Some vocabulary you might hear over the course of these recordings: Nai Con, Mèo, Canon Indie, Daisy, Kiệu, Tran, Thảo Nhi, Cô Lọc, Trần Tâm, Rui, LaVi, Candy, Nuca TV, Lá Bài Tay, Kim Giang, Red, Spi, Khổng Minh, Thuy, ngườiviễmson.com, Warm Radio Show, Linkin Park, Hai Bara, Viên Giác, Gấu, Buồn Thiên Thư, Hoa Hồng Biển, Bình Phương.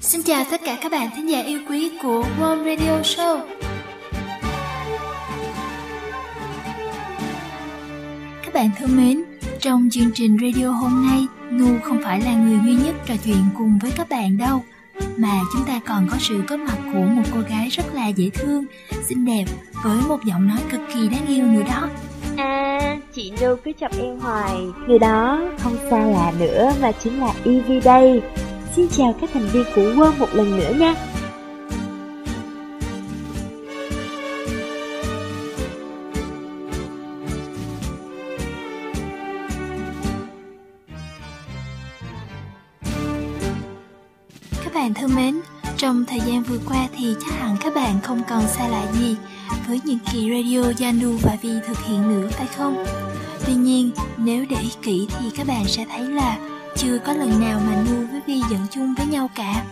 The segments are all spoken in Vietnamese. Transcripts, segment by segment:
Xin chào tất cả các bạn thính giả yêu quý của Warm Radio Show. Các bạn thân mến, trong chương trình radio hôm nay, Nu không phải là người duy nhất trò chuyện cùng với các bạn đâu, mà chúng ta còn có sự có mặt của một cô gái rất là dễ thương, xinh đẹp, với một giọng nói cực kỳ đáng yêu nữa đó. Chị Nu cứ chọc em hoài. Người đó không xa lạ nữa mà chính là Evie đây. Xin chào các thành viên của Warm một lần nữa nha. Các bạn thân mến, trong thời gian vừa qua thì chắc hẳn các bạn không còn xa lạ gì với những kỳ radio do Nu và Vi thực hiện nữa phải không? Tuy nhiên, nếu để ý kỹ thì các bạn sẽ thấy là chưa có lần nào mà Nu với Vi dẫn chung với nhau cả.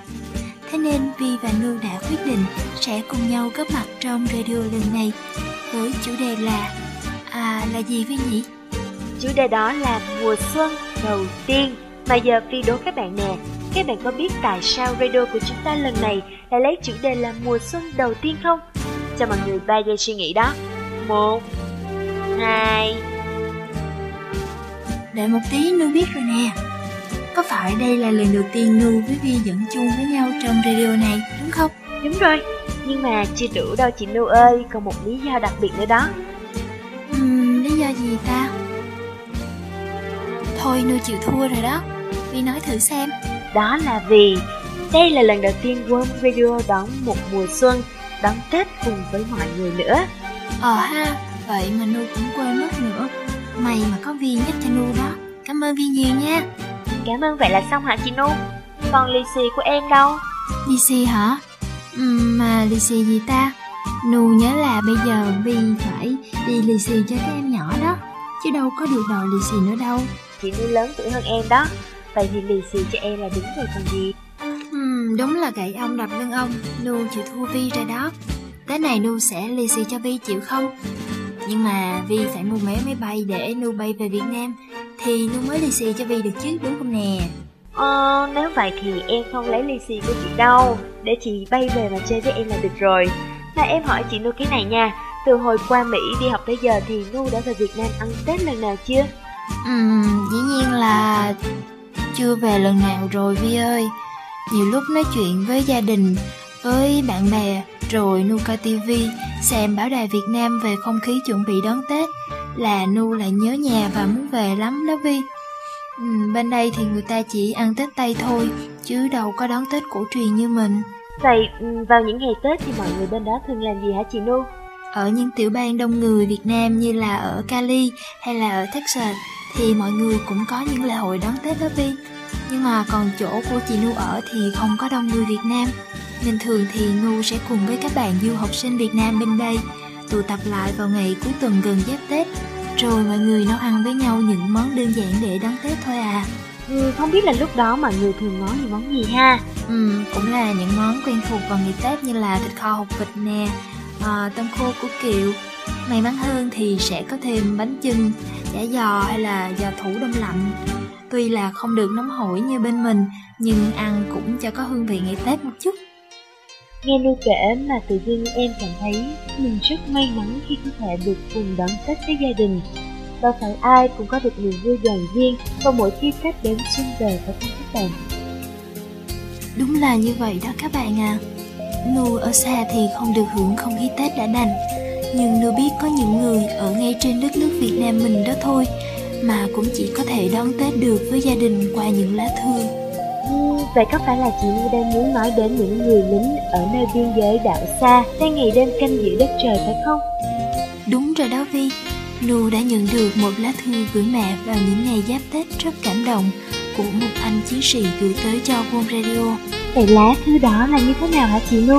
Thế nên Vi và Nu đã quyết định sẽ cùng nhau góp mặt trong radio lần này với chủ đề là... là gì Vi nhỉ? Chủ đề đó là mùa xuân đầu tiên. Mà giờ Vi đố các bạn nè, các bạn có biết tại sao radio của chúng ta lần này lại lấy chủ đề là mùa xuân đầu tiên không? Cho mọi người 3 giây suy nghĩ đó. 1, 2. Đợi một tí, Nu biết rồi nè. Có phải đây là lần đầu tiên Nu với Vi dẫn chung với nhau trong radio này, đúng không? Đúng rồi, nhưng mà chưa đủ đâu chị Nu ơi, còn một lý do đặc biệt nữa đó. Lý do gì ta? Thôi Nu chịu thua rồi đó, Vi nói thử xem. Đó là vì đây là lần đầu tiên Warm Radio đón một mùa xuân, đón Tết cùng với mọi người nữa. Vậy mà Nu cũng quên mất nữa. May mà có Vi nhắc cho Nu đó. Cảm ơn Vi nhiều nha. Cảm ơn vậy là xong hả chị Nu? Còn lì xì của em đâu? Lì xì hả? Mà lì xì gì ta? Nu nhớ là bây giờ Vi phải đi lì xì cho các em nhỏ đó, chứ đâu có được đòi lì xì nữa đâu. Chị Nu lớn tuổi hơn em đó, vậy thì lì xì cho em là đúng rồi còn gì. Đúng là gậy ông đập lưng ông, Nu chịu thua Vi ra đó. Tới này Nu sẽ lì xì cho Vi chịu không? Nhưng mà Vi phải mua vé máy bay để Nu bay về Việt Nam thì Nu mới lì xì cho Vi được chứ, đúng không nè? Nếu vậy thì em không lấy lì xì của chị đâu, để chị bay về mà chơi với em là được rồi. Là em hỏi chị Nu cái này nha, từ hồi qua Mỹ đi học tới giờ thì Nu đã về Việt Nam ăn Tết lần nào chưa? Dĩ nhiên là chưa về lần nào rồi Vi ơi. Nhiều lúc nói chuyện với gia đình, với bạn bè, rồi Nuca TV, xem báo đài Việt Nam về không khí chuẩn bị đón Tết là Nu lại nhớ nhà và muốn về lắm đó Vi. Bên đây thì người ta chỉ ăn Tết Tây thôi, chứ đâu có đón Tết cổ truyền như mình. Vậy vào những ngày Tết thì mọi người bên đó thường làm gì hả chị Nu? Ở những tiểu bang đông người Việt Nam như là ở Cali hay là ở Texas thì mọi người cũng có những lễ hội đón Tết đó Vi. Nhưng mà còn chỗ của chị Nu ở thì không có đông người Việt Nam, nên thường thì Nu sẽ cùng với các bạn du học sinh Việt Nam bên đây tụ tập lại vào ngày cuối tuần gần giáp Tết, rồi mọi người nấu ăn với nhau những món đơn giản để đón Tết thôi à. Không biết là lúc đó mọi người thường nấu những món gì ha? Cũng là những món quen thuộc vào ngày Tết như là thịt kho hột vịt nè, tôm khô của Kiệu. May mắn hơn thì sẽ có thêm bánh chưng, chả giò hay là giò thủ đông lạnh. Tuy là không được nóng hổi như bên mình, nhưng ăn cũng cho có hương vị ngày Tết một chút. Nghe Nu kể mà tự dưng em cảm thấy mình rất may mắn khi có thể được cùng đón Tết với gia đình. Đâu phải ai cũng có được niềm vui đoàn viên vào mỗi khi Tết đến xuân về phải không các bạn? Đúng là như vậy đó các bạn à. Nu ở xa thì không được hưởng không khí Tết đã đành, nhưng Nu biết có những người ở ngay trên đất nước Việt Nam mình đó thôi mà cũng chỉ có thể đón Tết được với gia đình qua những lá thư. Vậy có phải là chị Nu đang muốn nói đến những người lính ở nơi biên giới đảo xa đang ngày đêm canh giữ đất trời phải không? Đúng rồi đó Vi. Nu đã nhận được một lá thư gửi mẹ vào những ngày giáp Tết rất cảm động của một anh chiến sĩ gửi tới cho Warm Radio. Vậy lá thư đó là như thế nào hả chị Nu?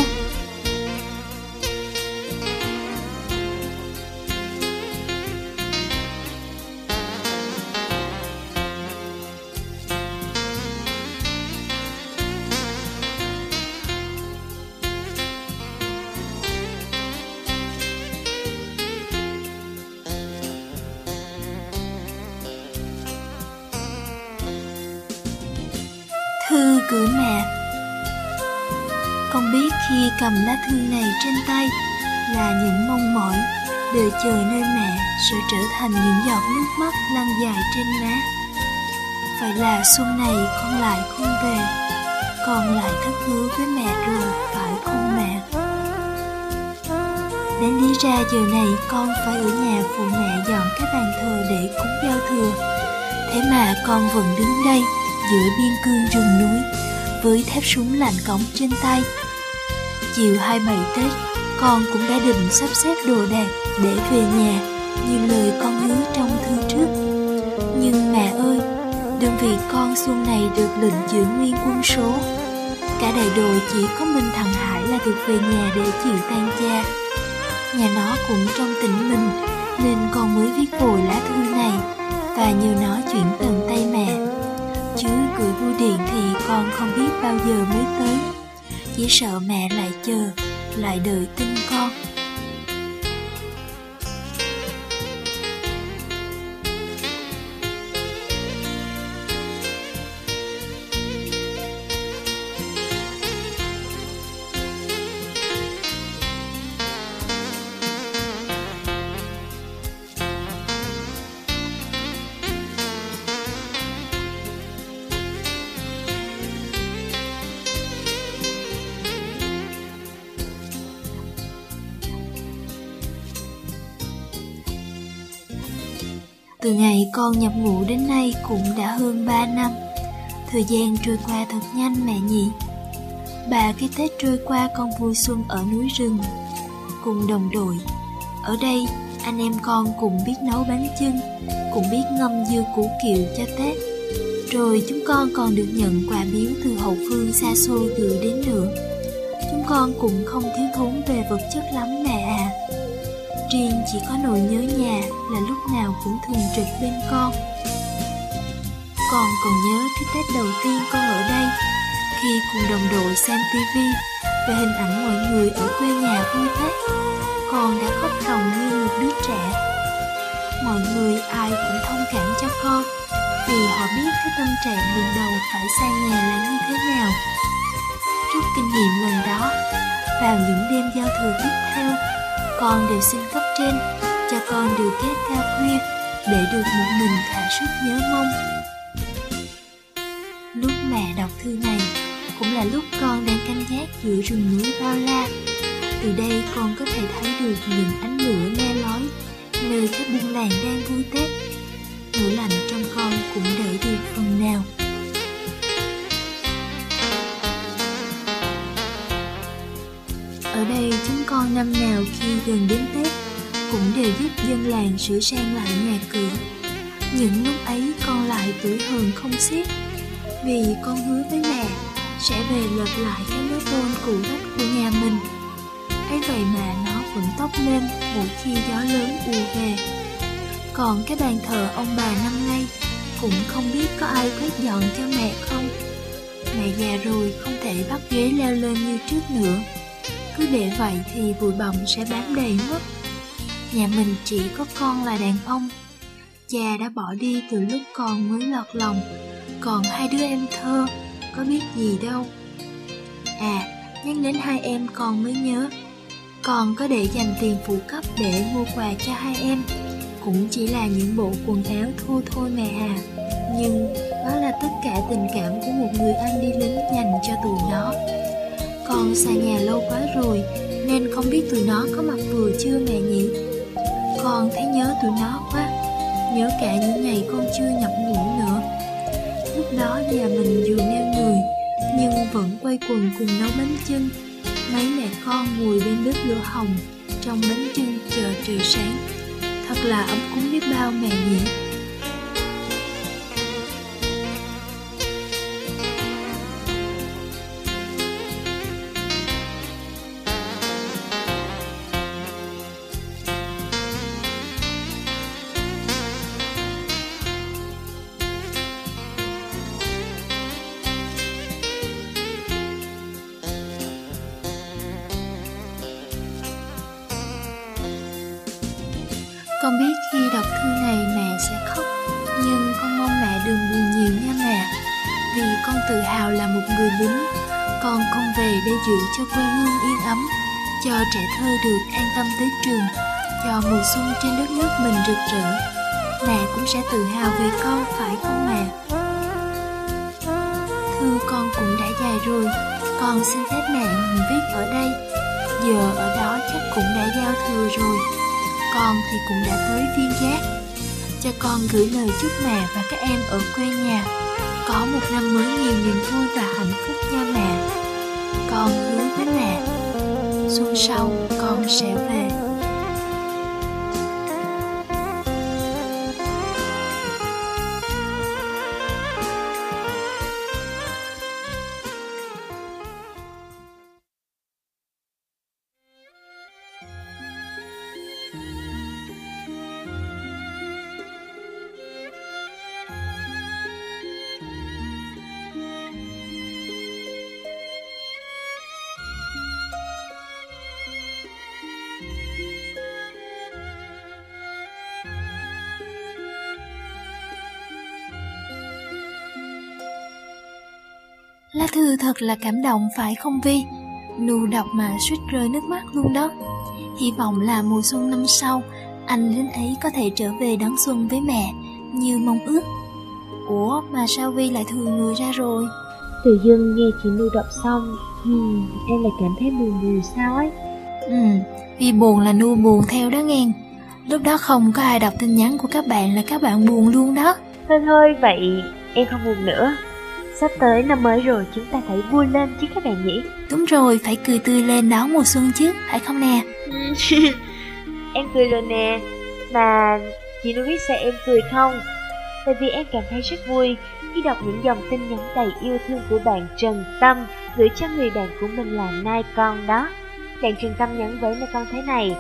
Khi cầm lá thư này trên tay là những mong mỏi, đợi chờ nơi mẹ sẽ trở thành những giọt nước mắt lăn dài trên má. Vậy là xuân này con lại không về, con lại thất hứa với mẹ rồi, phải không mẹ? Đáng lý ra giờ này con phải ở nhà phụ mẹ dọn cái bàn thờ để cúng giao thừa. Thế mà con vẫn đứng đây giữa biên cương rừng núi với thép súng lạnh cõng trên tay. Chiều 27 Tết, con cũng đã định sắp xếp đồ đạc để về nhà như lời con hứa trong thư trước. Nhưng mẹ ơi, đơn vị con xuân này được lệnh giữ nguyên quân số. Cả đại đội chỉ có mình thằng Hải là được về nhà để chịu tang cha. Nhà nó cũng trong tỉnh mình, nên con mới viết vội lá thư này và nhờ nó chuyển tận tay mẹ. Chứ gửi bưu điện thì con không biết bao giờ mới tới. Chỉ sợ mẹ lại chờ, lại đợi tin con. Từ ngày con nhập ngũ đến nay cũng đã hơn 3 năm. Thời gian trôi qua thật nhanh mẹ nhỉ. 3 cái Tết trôi qua con vui xuân ở núi rừng cùng đồng đội. Ở đây anh em con cũng biết nấu bánh chưng, cũng biết ngâm dưa củ kiệu cho Tết. Rồi chúng con còn được nhận quà biếu từ hậu phương xa xôi gửi đến nữa. Chúng con cũng không thiếu thốn về vật chất lắm mẹ à. Riêng chỉ có nỗi nhớ nhà là lúc nào cũng thường trực bên con. Con còn nhớ cái Tết đầu tiên con ở đây, khi cùng đồng đội xem TV về hình ảnh mọi người ở quê nhà vui Tết, con đã khóc ròng như một đứa trẻ. Mọi người ai cũng thông cảm cho con, vì họ biết cái tâm trạng lần đầu phải xa nhà là như thế nào. Rút kinh nghiệm lần đó, vào những đêm giao thừa tiếp theo, con đều xin cấp trên cho con điều kết cao khuya để được một mình thả sức nhớ mong. Lúc mẹ đọc thư này cũng là lúc con đang canh gác giữa rừng núi bao la. Từ đây con có thể thấy được những ánh lửa le lói nơi các buôn làng đang vui Tết. Nỗi lạnh trong con cũng đỡ được phần nào. Ở đây chúng con năm nào khi gần đến Tết cũng đều giúp dân làng sửa sang lại nhà cửa. Những lúc ấy con lại tủi hờn không xiết, vì con hứa với mẹ sẽ về lợp lại cái lối tôn cũ nát của nhà mình. Ấy vậy mà nó vẫn tóc lên mỗi khi gió lớn ùa về. Còn cái bàn thờ ông bà năm nay cũng không biết có ai quét dọn cho mẹ không. Mẹ già rồi không thể bắt ghế leo lên như trước nữa. Cứ để vậy thì bụi bặm sẽ bám đầy mất. Nhà mình chỉ có con là đàn ông. Cha đã bỏ đi từ lúc con mới lọt lòng, còn hai đứa em thơ có biết gì đâu. À, nhắc đến hai em con mới nhớ, con có để dành tiền phụ cấp để mua quà cho hai em. Cũng chỉ là những bộ quần áo thô thôi mẹ à, nhưng đó là tất cả tình cảm của một người anh đi lính dành cho tụi nó. Con xa nhà lâu quá rồi nên không biết tụi nó có mặt vừa chưa mẹ nhỉ. Con thấy nhớ tụi nó quá, nhớ cả những ngày con chưa nhập ngũ nữa. Lúc đó nhà mình dù neo người nhưng vẫn quây quần cùng nấu bánh chưng. Mấy mẹ con ngồi bên bếp lửa hồng trong bánh chưng chờ trời sáng. Thật là ấm cúng biết bao mẹ nhỉ. Con biết khi đọc thư này mẹ sẽ khóc, nhưng con mong mẹ đừng buồn nhiều nha mẹ. Vì con tự hào là một người lính, Con về để giữ cho quê hương yên ấm, cho trẻ thơ được an tâm tới trường, cho mùa xuân trên đất nước mình rực rỡ. Mẹ cũng sẽ tự hào về con, phải không mẹ? Thư con cũng đã dài rồi, con xin phép mẹ mình viết ở đây. Giờ ở đó chắc cũng đã giao thừa rồi, con thì cũng đã tới Viên Giác. Cho con gửi lời chúc mẹ và các em ở quê nhà có một năm mới nhiều niềm vui và hạnh phúc nha mẹ. Con hứa với mẹ, xuân sau con sẽ về. Lá thư thật là cảm động phải không Vi? Nụ đọc mà suýt rơi nước mắt luôn đó. Hy vọng là mùa xuân năm sau, anh lính ấy có thể trở về đón xuân với mẹ như mong ước. Ủa mà sao Vi lại thừa người ra rồi? Tự dưng nghe chị Nụ đọc xong, em lại cảm thấy buồn buồn sao ấy. Vi buồn là Nụ buồn theo đó nghe. Lúc đó không có ai đọc tin nhắn của các bạn là các bạn buồn luôn đó. Thôi vậy em không buồn nữa. Sắp tới năm mới rồi, chúng ta phải vui lên chứ các bạn nhỉ? Đúng rồi, phải cười tươi lên đón mùa xuân chứ, phải không nè? Em cười rồi nè. Mà chị Nụ biết sao em cười không? Tại vì em cảm thấy rất vui khi đọc những dòng tin nhắn đầy yêu thương của bạn Trần Tâm gửi cho người bạn của mình là Nai Con đó. Bạn Trần Tâm nhắn với Nai Con thế này: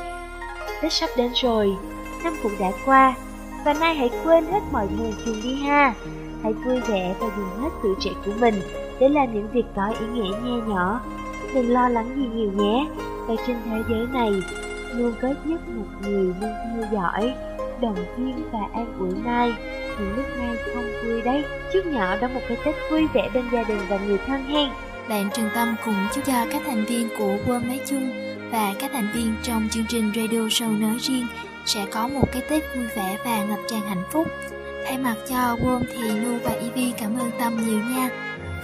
Tết sắp đến rồi, năm cũng đã qua, và nay hãy quên hết mọi buồn phiền đi ha. Hãy vui vẻ và dùng hết tuổi trẻ của mình để làm những việc có ý nghĩa nho nhỏ. Đừng lo lắng gì nhiều nhé. Và trên thế giới này luôn có nhất một người luôn theo dõi, động viên và an ủi Nai những lúc Nai không vui đấy. Chúc nhỏ đón một cái Tết vui vẻ bên gia đình và người thân hen. Bạn Trần Tâm cũng chúc cho các thành viên của Warm nói chung và các thành viên trong chương trình Radio Show nói riêng sẽ có một cái Tết vui vẻ và ngập tràn hạnh phúc. Thay mặt cho Warm thì Nu và Ivy cảm ơn Tâm nhiều nha.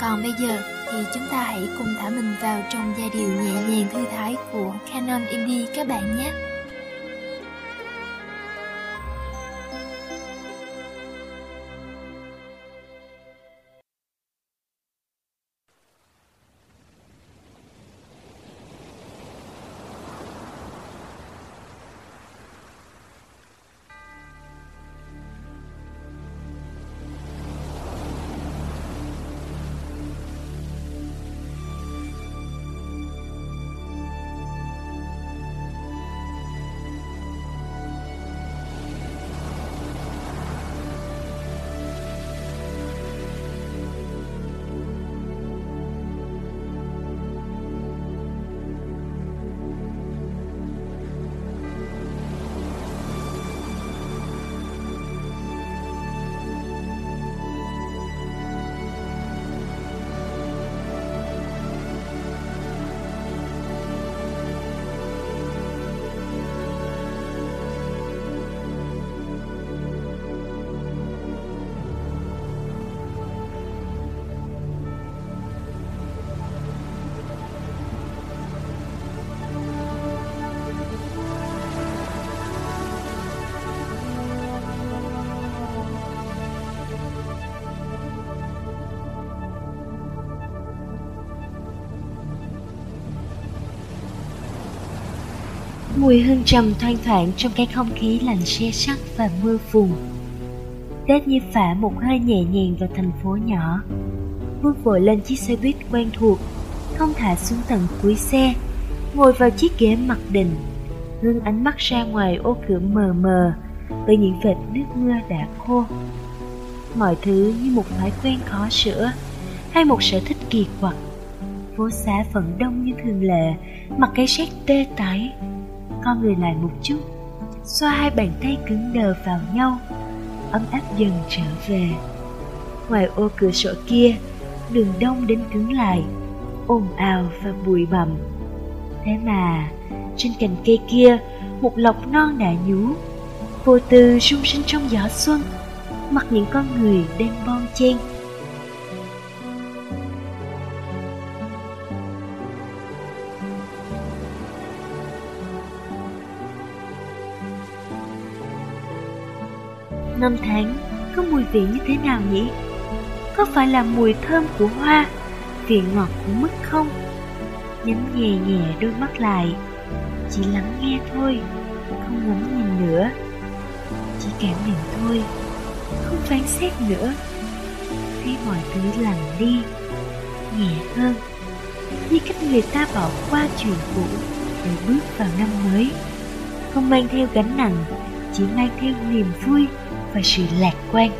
Còn bây giờ thì chúng ta hãy cùng thả mình vào trong giai điệu nhẹ nhàng thư thái của Canon Indie các bạn nhé. Mùi hương trầm thoang thoảng trong cái không khí lạnh se sắt và mưa phùn. Tết như phả một hơi nhẹ nhàng vào thành phố nhỏ. Bước vội lên chiếc xe buýt quen thuộc, không thả xuống tận cuối xe, ngồi vào chiếc ghế mặc định, hướng ánh mắt ra ngoài ô cửa mờ mờ bởi những vệt nước mưa đã khô. Mọi thứ như một thói quen khó sửa hay một sở thích kỳ quặc. Phố xá vẫn đông như thường lệ, mặc cái rét tê tái. Con người lại một chút, xoa hai bàn tay cứng đờ vào nhau, ấm áp dần trở về. Ngoài ô cửa sổ kia, đường đông đến cứng lại, ồn ào và bụi bặm. Thế mà trên cành cây kia, một lọc non đã nhú vô tư rung rinh trong gió xuân, mặc những con người đang bon chen. Năm tháng có mùi vị như thế nào nhỉ? Có phải là mùi thơm của hoa, vị ngọt của mứt không? Nhắm nhẹ nhẹ đôi mắt lại, chỉ lắng nghe thôi, không ngắm nhìn nữa, chỉ cảm nhận thôi, không phán xét nữa. Thấy mọi thứ lặng đi, nhẹ hơn, như cách người ta bỏ qua chuyện cũ để bước vào năm mới, không mang theo gánh nặng, chỉ mang theo niềm vui và sự lạc quan.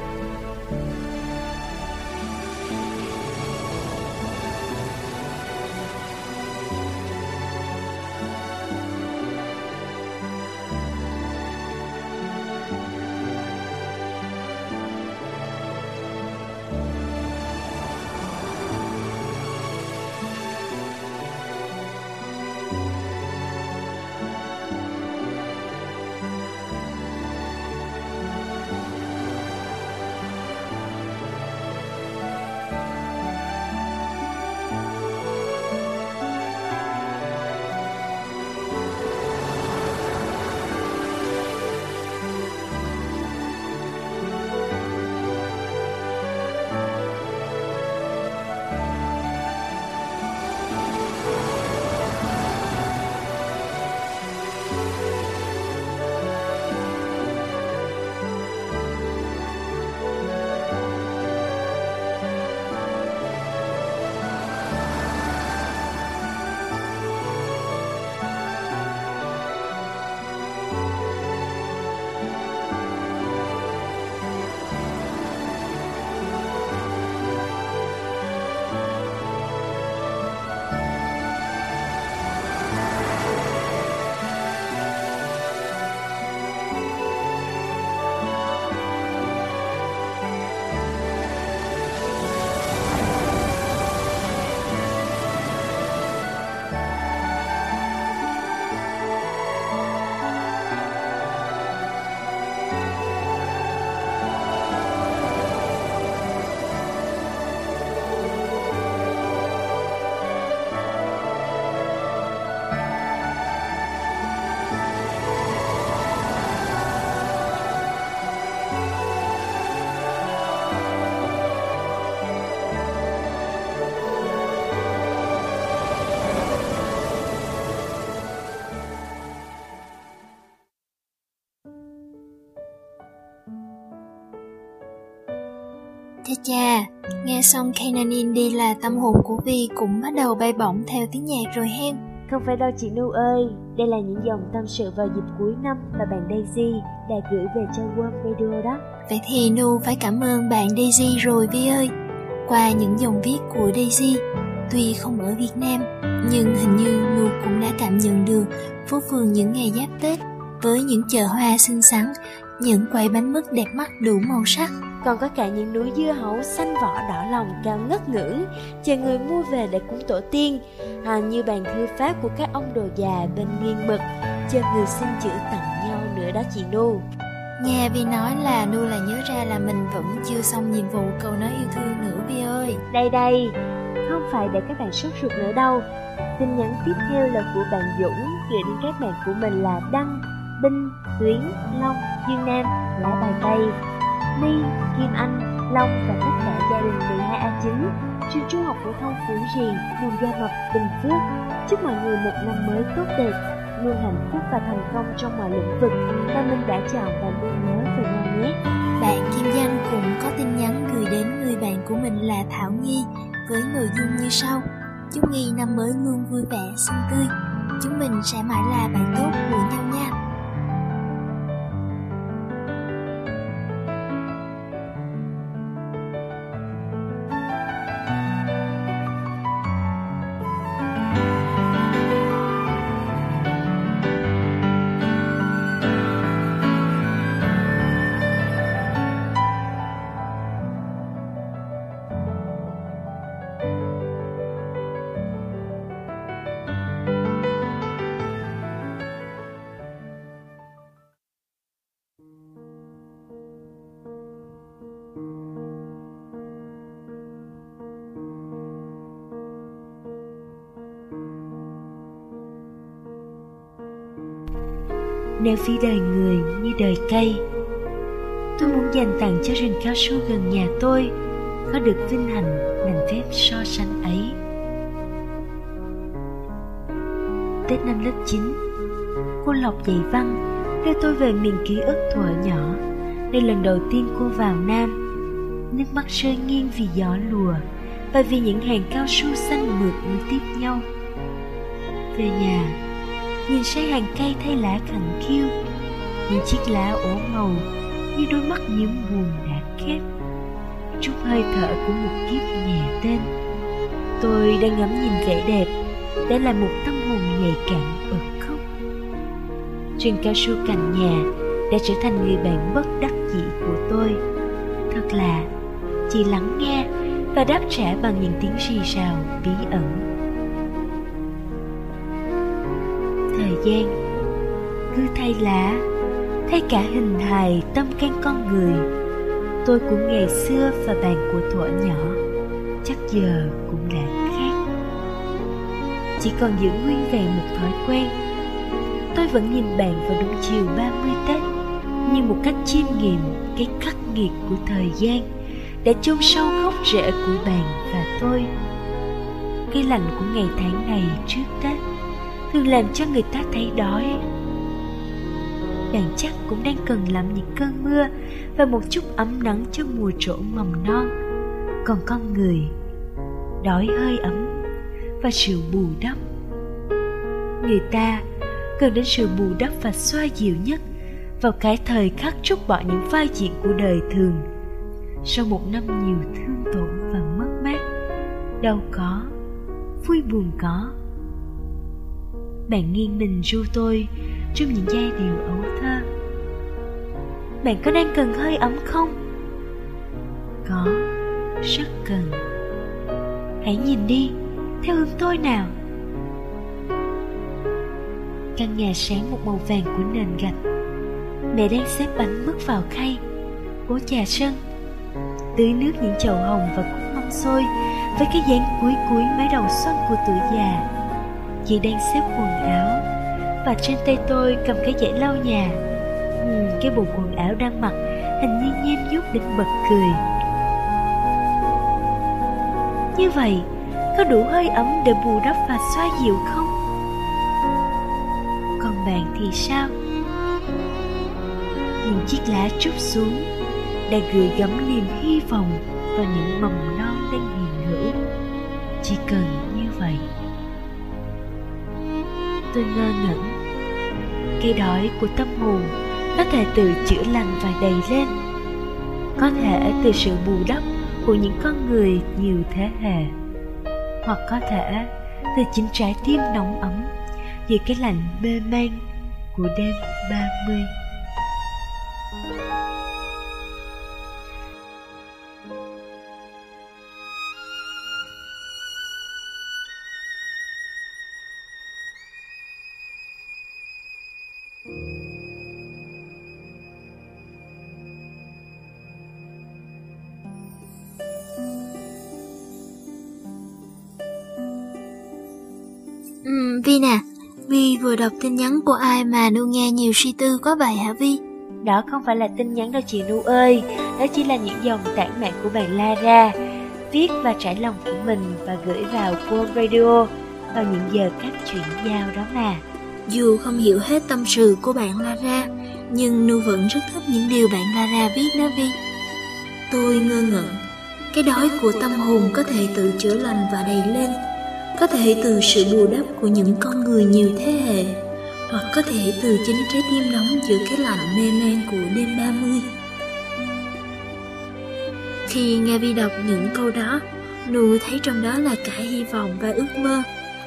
Chà, nghe xong Canon Indie là tâm hồn của Vi cũng bắt đầu bay bổng theo tiếng nhạc rồi hen. Không phải đâu chị Nu ơi, đây là những dòng tâm sự vào dịp cuối năm mà bạn Daisy đã gửi về cho Warm Radio đó. Vậy thì Nu phải cảm ơn bạn Daisy rồi Vi ơi. Qua những dòng viết của Daisy, tuy không ở Việt Nam, nhưng hình như Nu cũng đã cảm nhận được phố phường những ngày giáp Tết với những chợ hoa xinh xắn, những quầy bánh mứt đẹp mắt đủ màu sắc. Còn có cả những núi dưa hấu xanh vỏ đỏ lòng cao ngất ngưỡng, chờ người mua về để cúng tổ tiên, như bàn thư pháp của các ông đồ già bên nghiêng mực, chờ người xin chữ tặng nhau nữa đó chị Nu. Nghe Vi nói là Nu là nhớ ra là mình vẫn chưa xong nhiệm vụ câu nói yêu thương nữa Vi ơi. Đây, không phải để các bạn sốt ruột nữa đâu. Tin nhắn tiếp theo là của bạn Dũng, gửi đến các bạn của mình là Đăng, Binh, Tuyến, Long, Duyên Nam, Lá Bài Tay, My, Kim Anh, Long và tất cả gia đình 12 A9, trường trung học phổ thông Phủ Riềng, vùng Gia Mập, Bình Phước. Chúc mọi người một năm mới tốt đẹp, luôn hạnh phúc và thành công trong mọi lĩnh vực mà mình đã chào và luôn nhớ về nhau nhé. Bạn Kim Giang cũng có tin nhắn gửi đến người bạn của mình là Thảo Nhi với nội dung như sau: chúc Nhi năm mới luôn vui vẻ, xinh tươi. Chúng mình sẽ mãi là bạn tốt của nhau nha. Nếu phí đời người như đời cây, tôi muốn dành tặng cho rừng cao su gần nhà tôi có được vinh hạnh làm phép so sánh ấy. Tết năm lớp 9, cô Lọc dạy văn đưa tôi về miền ký ức thuở nhỏ, đây lần đầu tiên cô vào Nam. Nước mắt rơi nghiêng vì gió lùa và vì những hàng cao su xanh mượt nối tiếp nhau. Về nhà, nhìn say hàng cây thay lá khẳng khiu, những chiếc lá ố màu như đôi mắt nhiễm buồn đã khép. Chút hơi thở của một kiếp nhẹ tên, tôi đang ngắm nhìn vẻ đẹp đã là một tâm hồn nhạy cảm bật khóc. Rừng cao su cạnh nhà đã trở thành người bạn bất đắc dĩ của tôi. Thật là chỉ lắng nghe và đáp trả bằng những tiếng rì rào bí ẩn. Thời gian cứ thay lá, thay cả hình hài tâm can con người. Tôi của ngày xưa và bạn của thuở nhỏ chắc giờ cũng đã khác, chỉ còn giữ nguyên vẹn một thói quen. Tôi vẫn nhìn bạn vào đúng chiều 30 Tết như một cách chiêm nghiệm cái khắc nghiệt của thời gian đã chôn sâu gốc rễ của bạn và tôi. Cái lạnh của ngày tháng này trước Tết thường làm cho người ta thấy đói. Bạn chắc cũng đang cần lắm những cơn mưa và một chút ấm nắng cho mùa trổ mầm non. Còn con người đói hơi ấm và sự bù đắp. Người ta cần đến sự bù đắp và xoa dịu nhất vào cái thời khắc trút bỏ những vai diễn của đời thường sau một năm nhiều thương tổn và mất mát. Đau có, vui buồn có. Bạn nghiêng mình ru tôi trong những giai điệu ấu thơ. Bạn có đang cần hơi ấm không? Có, rất cần. Hãy nhìn đi, theo hướng tôi nào. Căn nhà sáng một màu vàng của nền gạch. Mẹ đang xếp bánh mứt vào khay, bố trà sân, tưới nước những chậu hồng và cúc mâm xôi với cái dáng cuối mái đầu xuân của tuổi già. Chị đang xếp quần áo và trên tay tôi cầm cái giẻ lau nhà. Cái bộ quần áo đang mặc hình như nhem nhút đến bật cười. Như vậy, có đủ hơi ấm để bù đắp và xoa dịu không? Còn bạn thì sao? Những chiếc lá trút xuống đã gửi gắm niềm hy vọng vào những mầm non đang hiện hữu. Chỉ cần như vậy. Tôi ngơ ngẩn. Cái đói của tâm hồn có thể tự chữa lành và đầy lên, có thể từ sự bù đắp của những con người nhiều thế hệ, hoặc có thể từ chính trái tim nóng ấm giữa cái lạnh mê man của đêm 30. Vi nè, Vi vừa đọc tin nhắn của ai mà Nu nghe nhiều suy tư quá vậy hả Vi? Đó không phải là tin nhắn đâu chị Nu ơi, đó chỉ là những dòng tản mạn của bạn Lara, viết và trải lòng của mình và gửi vào Warm Radio vào những giờ các chuyển giao đó mà. Dù không hiểu hết tâm sự của bạn Lara, nhưng Nu vẫn rất thích những điều bạn Lara viết đó Vi. Tôi ngơ ngẩn, cái đói của tâm hồn có thể tự chữa lành và đầy lên, có thể từ sự bù đắp của những con người nhiều thế hệ, hoặc có thể từ chính trái tim nóng giữa cái lạnh mê man của đêm 30. Khi nghe Vi đọc những câu đó, Nu thấy trong đó là cả hy vọng và ước mơ.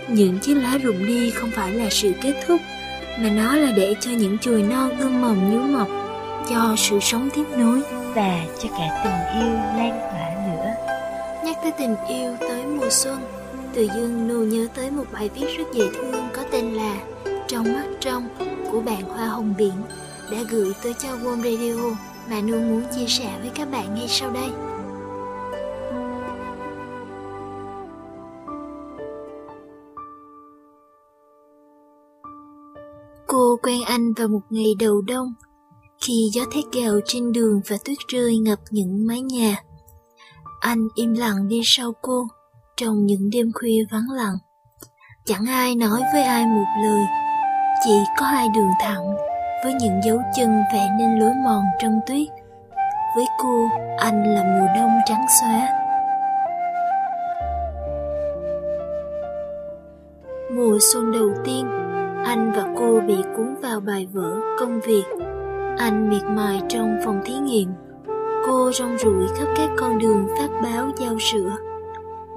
Những chiếc lá rụng đi không phải là sự kết thúc, mà nó là để cho những chồi non ươm mầm nhú mọc, cho sự sống tiếp nối và cho cả tình yêu lan tỏa nữa. Nhắc tới tình yêu tới mùa xuân, tự dưng Nu nhớ tới một bài viết rất dễ thương có tên là Trong Mắt Trong của bạn Hoa Hồng Biển đã gửi tới cho Warm Radio mà Nu muốn chia sẻ với các bạn ngay sau đây. Cô quen anh vào một ngày đầu đông, khi gió thét gào trên đường và tuyết rơi ngập những mái nhà. Anh im lặng đi sau cô trong những đêm khuya vắng lặng. Chẳng ai nói với ai một lời, chỉ có hai đường thẳng với những dấu chân vẽ nên lối mòn trong tuyết. Với cô, anh là mùa đông trắng xóa. Mùa xuân đầu tiên, anh và cô bị cuốn vào bài vở công việc. Anh miệt mài trong phòng thí nghiệm, cô rong ruổi khắp các con đường phát báo giao sữa.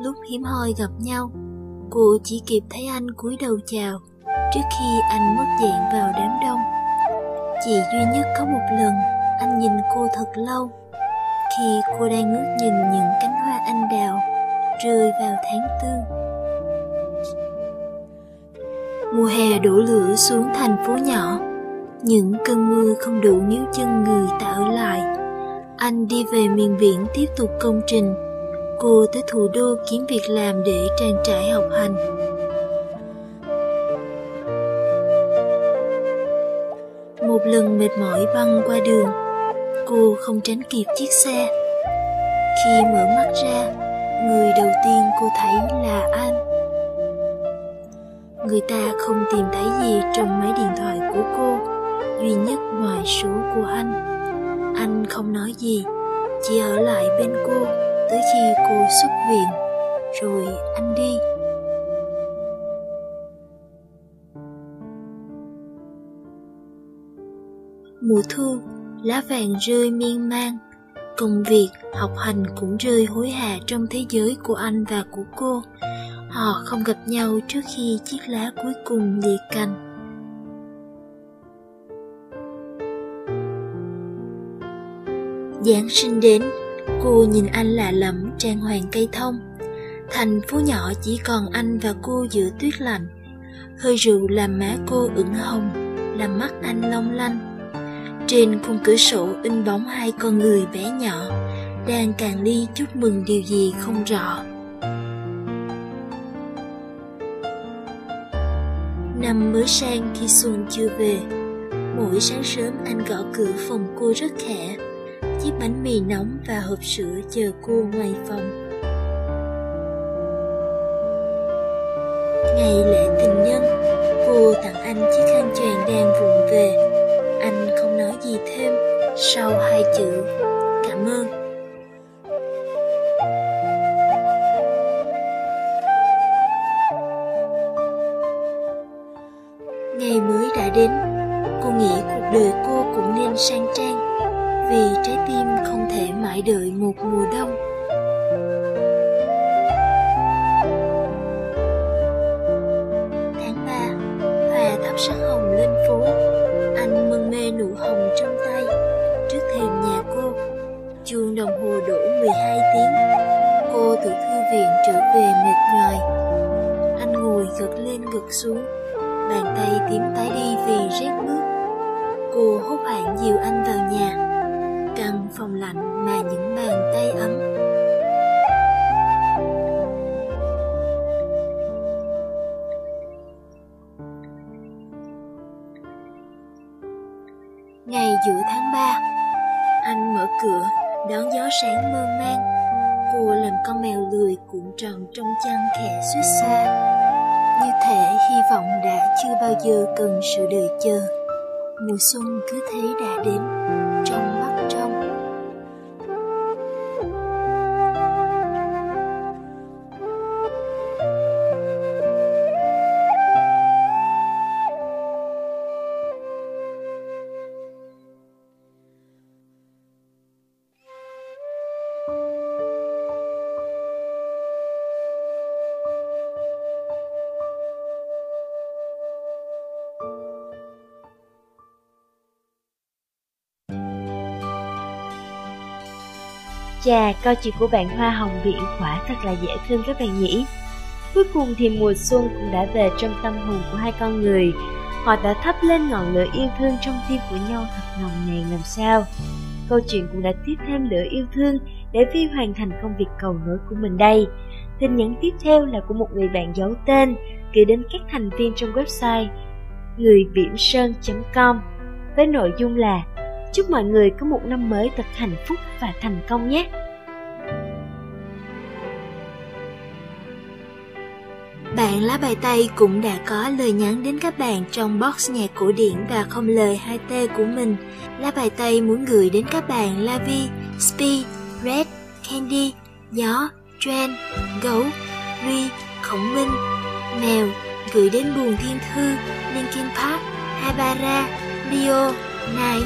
Lúc hiếm hoi gặp nhau, cô chỉ kịp thấy anh cúi đầu chào trước khi anh mất dạng vào đám đông. Chỉ duy nhất có một lần anh nhìn cô thật lâu, khi cô đang ngước nhìn những cánh hoa anh đào rơi vào tháng tư. Mùa hè đổ lửa xuống thành phố nhỏ, những cơn mưa không đủ níu chân người ta ở lại. Anh đi về miền biển tiếp tục công trình, cô tới thủ đô kiếm việc làm để trang trải học hành. Một lần mệt mỏi băng qua đường, cô không tránh kịp chiếc xe. Khi mở mắt ra, người đầu tiên cô thấy là anh. Người ta không tìm thấy gì trong máy điện thoại của cô, duy nhất ngoài số của anh. Anh không nói gì, chỉ ở lại bên cô tới khi cô xuất viện, rồi anh đi. Mùa thu, lá vàng rơi miên man, công việc, học hành cũng rơi hối hả trong thế giới của anh và của cô. Họ không gặp nhau trước khi chiếc lá cuối cùng lìa cành. Giáng sinh đến, cô nhìn anh lạ lẫm trang hoàng cây thông. Thành phố nhỏ chỉ còn anh và cô giữa tuyết lạnh. Hơi rượu làm má cô ửng hồng, làm mắt anh long lanh. Trên khung cửa sổ in bóng hai con người bé nhỏ đang cạn ly chúc mừng điều gì không rõ. Năm mới sang khi xuân chưa về, mỗi sáng sớm anh gõ cửa phòng cô rất khẽ, chiếc bánh mì nóng và hộp sữa chờ cô ngoài phòng. Ngày lễ tình nhân, cô tặng anh chiếc khăn choàng đang vụng về. Anh không nói gì thêm sau hai chữ cảm ơn. Ngày mới đã đến, cô nghĩ cuộc đời cô cũng nên sang trang, vì trái tim không thể mãi đợi một mùa đông. Tháng 3, hoa thắp sắc hồng lên phố, anh mân mê nụ hồng trong tay, trước thềm nhà cô. Chuông đồng hồ đổ 12 tiếng, cô từ thư viện trở về mệt nhoài. Anh ngồi gật lên gật xuống, bàn tay tím tái đi vì rét mướt. Cô hốt hoảng dìu anh vào nhà, căn phòng lạnh mà những bàn tay ấm. Ngày giữa tháng 3, anh mở cửa đón gió sáng mơ man. Cô làm con mèo lười cuộn tròn trong chăn khẽ suýt xoa, như thể hy vọng đã chưa bao giờ cần sự đợi chờ. Mùa xuân cứ thế đã đến trong mắt trong. Chà, câu chuyện của bạn Hoa Hồng Biển quả thật là dễ thương các bạn nhỉ. Cuối cùng thì mùa xuân cũng đã về trong tâm hồn của hai con người. Họ đã thắp lên ngọn lửa yêu thương trong tim của nhau thật nồng nàn làm sao. Câu chuyện cũng đã tiếp thêm lửa yêu thương để Vi hoàn thành công việc cầu nối của mình đây. Tin nhắn tiếp theo là của một người bạn giấu tên gửi đến các thành viên trong website ngườiviễmson.com với nội dung là chúc mọi người có một năm mới thật hạnh phúc và thành công nhé. Bạn Lá Bài Tay cũng đã có lời nhắn đến các bạn trong box nhạc cổ điển và không lời 2T của mình. Lá Bài Tay muốn gửi đến các bạn LaVi, Spi, Red, Candy, Gió, Tran, Gấu, Rui, Khổng Minh, Mèo, gửi đến Buồn Thiên Thư, Linkin Park, Hai Bara, Leo, Nai,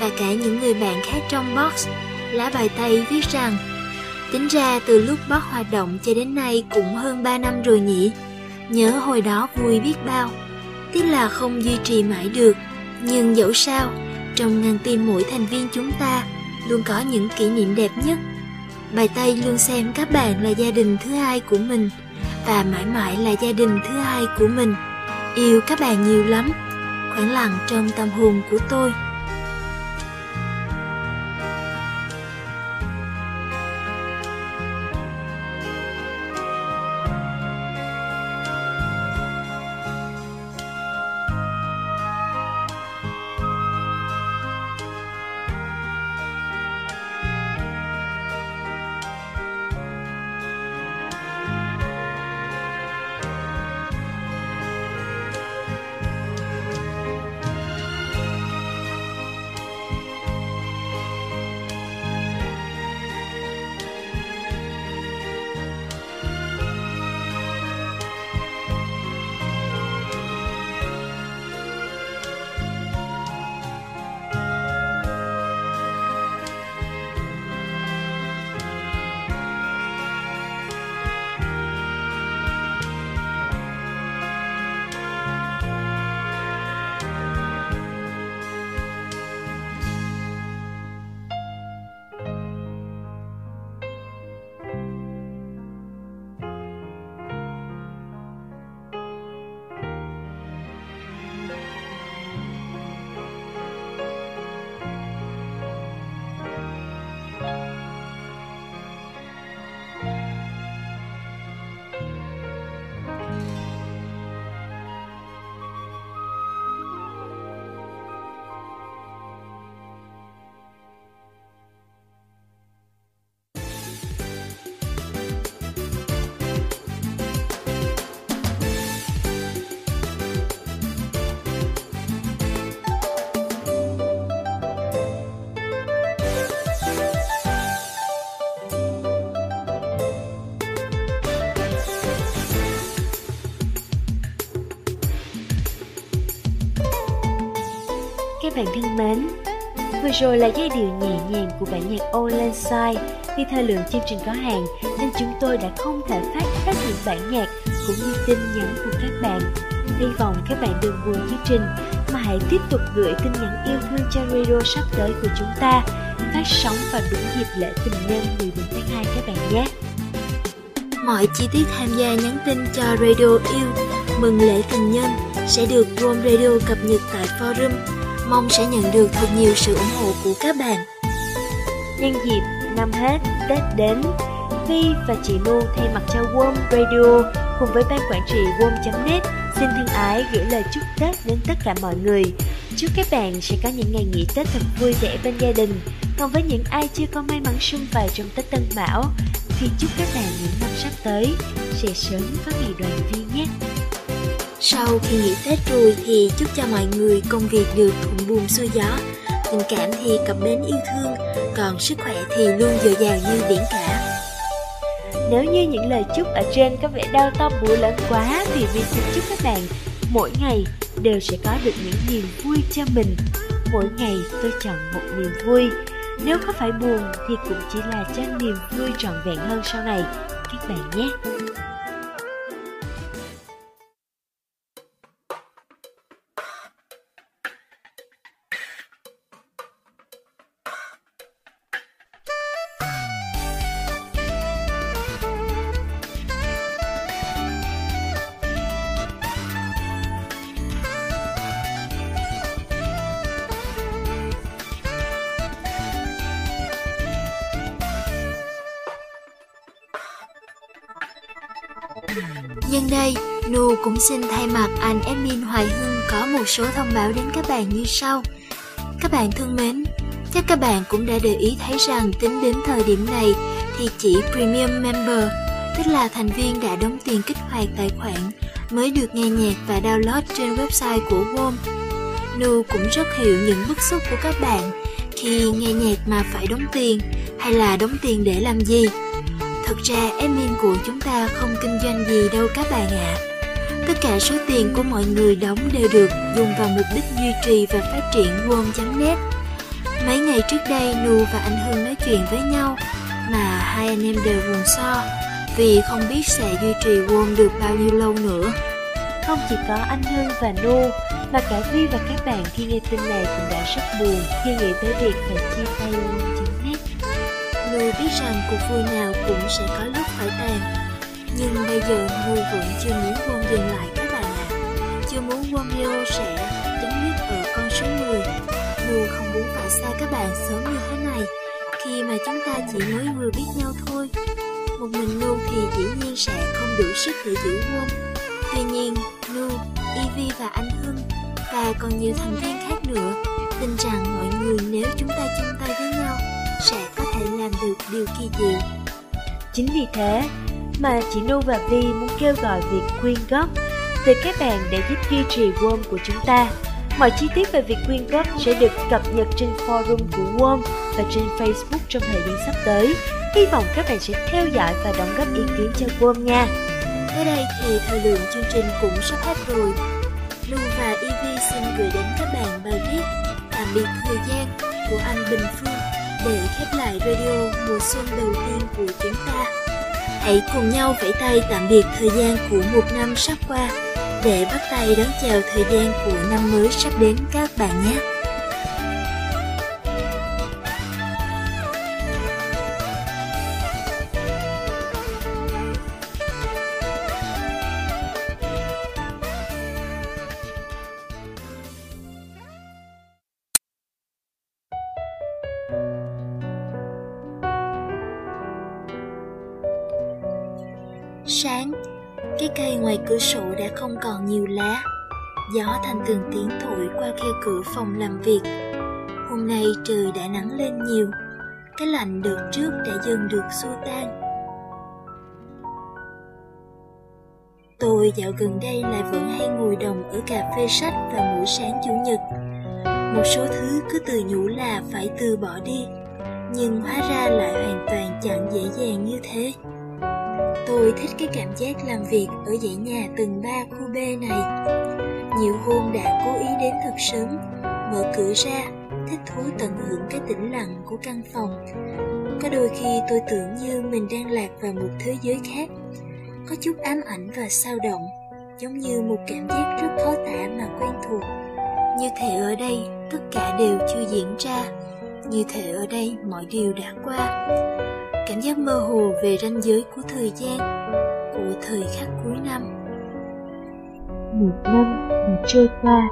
và cả những người bạn khác trong box. Lá Bài Tay viết rằng: tính ra từ lúc box hoạt động cho đến nay cũng hơn 3 năm rồi nhỉ. Nhớ hồi đó vui biết bao. Tiếc là không duy trì mãi được. Nhưng dẫu sao, trong ngàn tim mỗi thành viên chúng ta luôn có những kỷ niệm đẹp nhất. Bài Tay luôn xem các bạn là gia đình thứ hai của mình. Và mãi mãi là gia đình thứ hai của mình. Yêu các bạn nhiều lắm. Khoảng lặng trong tâm hồn của tôi. Các bạn thân mến, vừa rồi là giai điệu nhẹ nhàng của bản nhạc All Inside. Vì thời lượng chương trình có hạn nên chúng tôi đã không thể phát các những bản nhạc cũng như tin nhắn của các bạn. Hy vọng các bạn đừng buồn chương trình mà hãy tiếp tục gửi tin nhắn yêu thương cho radio sắp tới của chúng ta, phát sóng vào đúng dịp lễ tình nhân 14 tháng 2 các bạn nhé. Mọi chi tiết tham gia nhắn tin cho radio yêu mừng lễ tình nhân sẽ được Warm Radio cập nhật tại forum. Mong sẽ nhận được thật nhiều sự ủng hộ của các bạn. Nhân dịp năm hết, Tết đến, Vi và chị Lu thay mặt cho Warm Radio cùng với ban quản trị Warm.net xin thân ái gửi lời chúc Tết đến tất cả mọi người. Chúc các bạn sẽ có những ngày nghỉ Tết thật vui vẻ bên gia đình. Còn với những ai chưa có may mắn sum vầy trong Tết Tân Mão thì chúc các bạn những năm sắp tới sẽ sớm có ngày đoàn viên nhé. Sau khi nghỉ Tết rồi thì chúc cho mọi người công việc được thuận buồm xuôi gió, tình cảm thì cập bến yêu thương, còn sức khỏe thì luôn dồi dào như biển cả. Nếu như những lời chúc ở trên có vẻ đau to búa lớn quá thì mình xin chúc các bạn mỗi ngày đều sẽ có được những niềm vui cho mình. Mỗi ngày tôi chọn một niềm vui. Nếu có phải buồn thì cũng chỉ là cho niềm vui trọn vẹn hơn sau này các bạn nhé. Nhân đây, Nu cũng xin thay mặt anh admin Hoài Hưng có một số thông báo đến các bạn như sau. Các bạn thân mến, chắc các bạn cũng đã để ý thấy rằng tính đến thời điểm này thì chỉ Premium Member, tức là thành viên đã đóng tiền kích hoạt tài khoản, mới được nghe nhạc và download trên website của Warm. Nu cũng rất hiểu những bức xúc của các bạn khi nghe nhạc mà phải đóng tiền, hay là đóng tiền để làm gì. Thực ra admin của chúng ta không kinh doanh gì đâu các bạn ạ. Tất cả số tiền của mọi người đóng đều được dùng vào mục đích duy trì và phát triển Warm.net. Mấy ngày trước đây Nu và anh Hưng nói chuyện với nhau mà hai anh em đều buồn so, vì không biết sẽ duy trì Warm được bao nhiêu lâu nữa. Không chỉ có anh Hưng và Nu mà cả Thuy và các bạn khi nghe tin này cũng đã rất buồn khi nghĩ tới việc phải chia tay Warm.net. Nu biết rằng cuộc vui nào cũng sẽ có lúc phải tàn, nhưng bây giờ Nu vẫn chưa muốn Warm dừng lại các bạn ạ. Chưa muốn Warm sẽ tính nước ở con số 10. Nu không muốn phải xa các bạn sớm như thế này, khi mà chúng ta chỉ mới vừa biết nhau thôi. Một mình Nu thì dĩ nhiên sẽ không đủ sức để giữ Warm. Tuy nhiên, Nu, Evie và anh Hưng và còn nhiều thành viên khác nữa tin rằng mọi người nếu chúng ta chung tay với nhau sẽ có thể làm được điều kỳ diệu. Chính vì thế mà chị Nu và Vi muốn kêu gọi việc quyên góp từ các bạn để giúp duy trì Warm của chúng ta. Mọi chi tiết về việc quyên góp sẽ được cập nhật trên forum của Warm và trên Facebook trong thời gian sắp tới. Hy vọng các bạn sẽ theo dõi và đóng góp ý kiến cho Warm nha. Tới đây thì thời lượng chương trình cũng sắp hết rồi. Lu và Evie xin gửi đến các bạn bài viết Tạm biệt thời gian của anh Bình Phương để khép lại radio mùa xuân đầu tiên của chúng ta. Hãy cùng nhau vẫy tay tạm biệt thời gian của một năm sắp qua để bắt tay đón chào thời gian của năm mới sắp đến các bạn nhé. Sáng, cái cây ngoài cửa sổ đã không còn nhiều lá. Gió thành từng tiếng thổi qua khe cửa phòng làm việc. Hôm nay trời đã nắng lên nhiều. Cái lạnh đợt trước đã dần được xua tan. Tôi dạo gần đây lại vẫn hay ngồi đồng ở cà phê sách vào buổi sáng chủ nhật. Một số thứ cứ tự nhủ là phải từ bỏ đi, nhưng hóa ra lại hoàn toàn chẳng dễ dàng như thế. Tôi thích cái cảm giác làm việc ở dãy nhà tầng 3 khu B này. Nhiều hôm đã cố ý đến thật sớm, mở cửa ra, thích thú tận hưởng cái tĩnh lặng của căn phòng. Có đôi khi tôi tưởng như mình đang lạc vào một thế giới khác, có chút ám ảnh và sao động, giống như một cảm giác rất khó tả mà quen thuộc. Như thể ở đây tất cả đều chưa diễn ra, như thể ở đây mọi điều đã qua. Cảm giác mơ hồ về ranh giới của thời gian, của thời khắc cuối năm. Một năm đã trôi qua,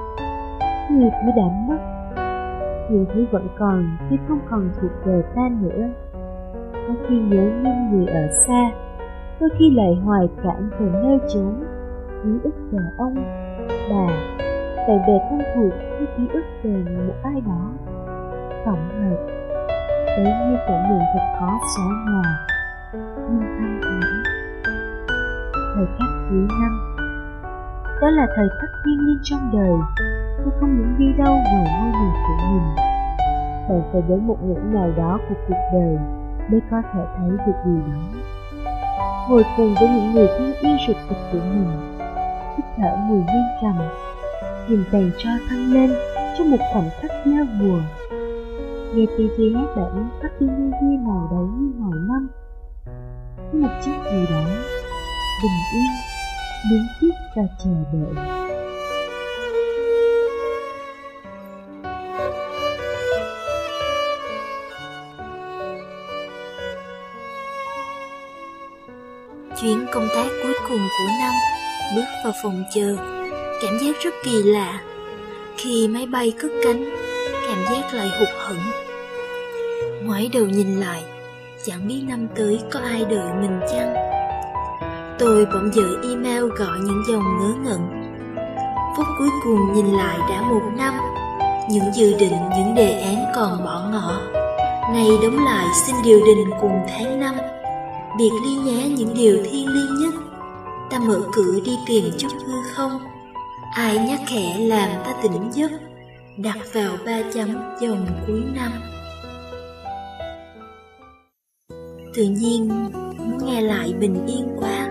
nhiều thứ đã mất, nhiều thứ vẫn còn chứ không còn thuộc về ta nữa. Có khi nhớ những người ở xa, có khi lại hoài cảm về nơi chốn, ký ức về ông, bà, về bề thân thuộc với ký ức về một ai đó. Tổng hợp đấy như cảm nhận thật khó xóa nhòa, nhưng thanh thản. Thời khắc cuối năm, đó là thời khắc thiêng liêng trong đời. Tôi không muốn đi đâu ngoài ngôi nhà của mình. Phải về đến một ngưỡng nào đó của cuộc đời mới có thể thấy được điều đó. Ngồi cùng với những người thân yêu ruột thịt của mình, hít thở mùi hương trầm, nhìn đèn tro thăng lên trong một khoảnh khắc giao mùa. Nghe TV hát bản phát tiếng vui vui nào đấy như mọi năm. Có một chiếc gì đó bình yên, đứng tiếp và chờ đợi. Chuyến công tác cuối cùng của năm, bước vào phòng chờ, cảm giác rất kỳ lạ. Khi máy bay cất cánh, cảm giác lại hụt hẫng. Ngoái đầu nhìn lại, chẳng biết năm tới có ai đợi mình chăng. Tôi bỗng giữ email gọi những dòng ngớ ngẩn. Phút cuối cùng nhìn lại đã một năm. Những dự định, những đề án còn bỏ ngỏ, nay đóng lại xin điều đình cùng tháng năm. Biệt ly nhé những điều thiên liêng nhất, ta mở cửa đi tìm chút hư không. Ai nhắc khẽ làm ta tỉnh giấc, đặt vào ba chấm dòng cuối năm. Tự nhiên muốn nghe lại bình yên quá.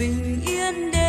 Bình yên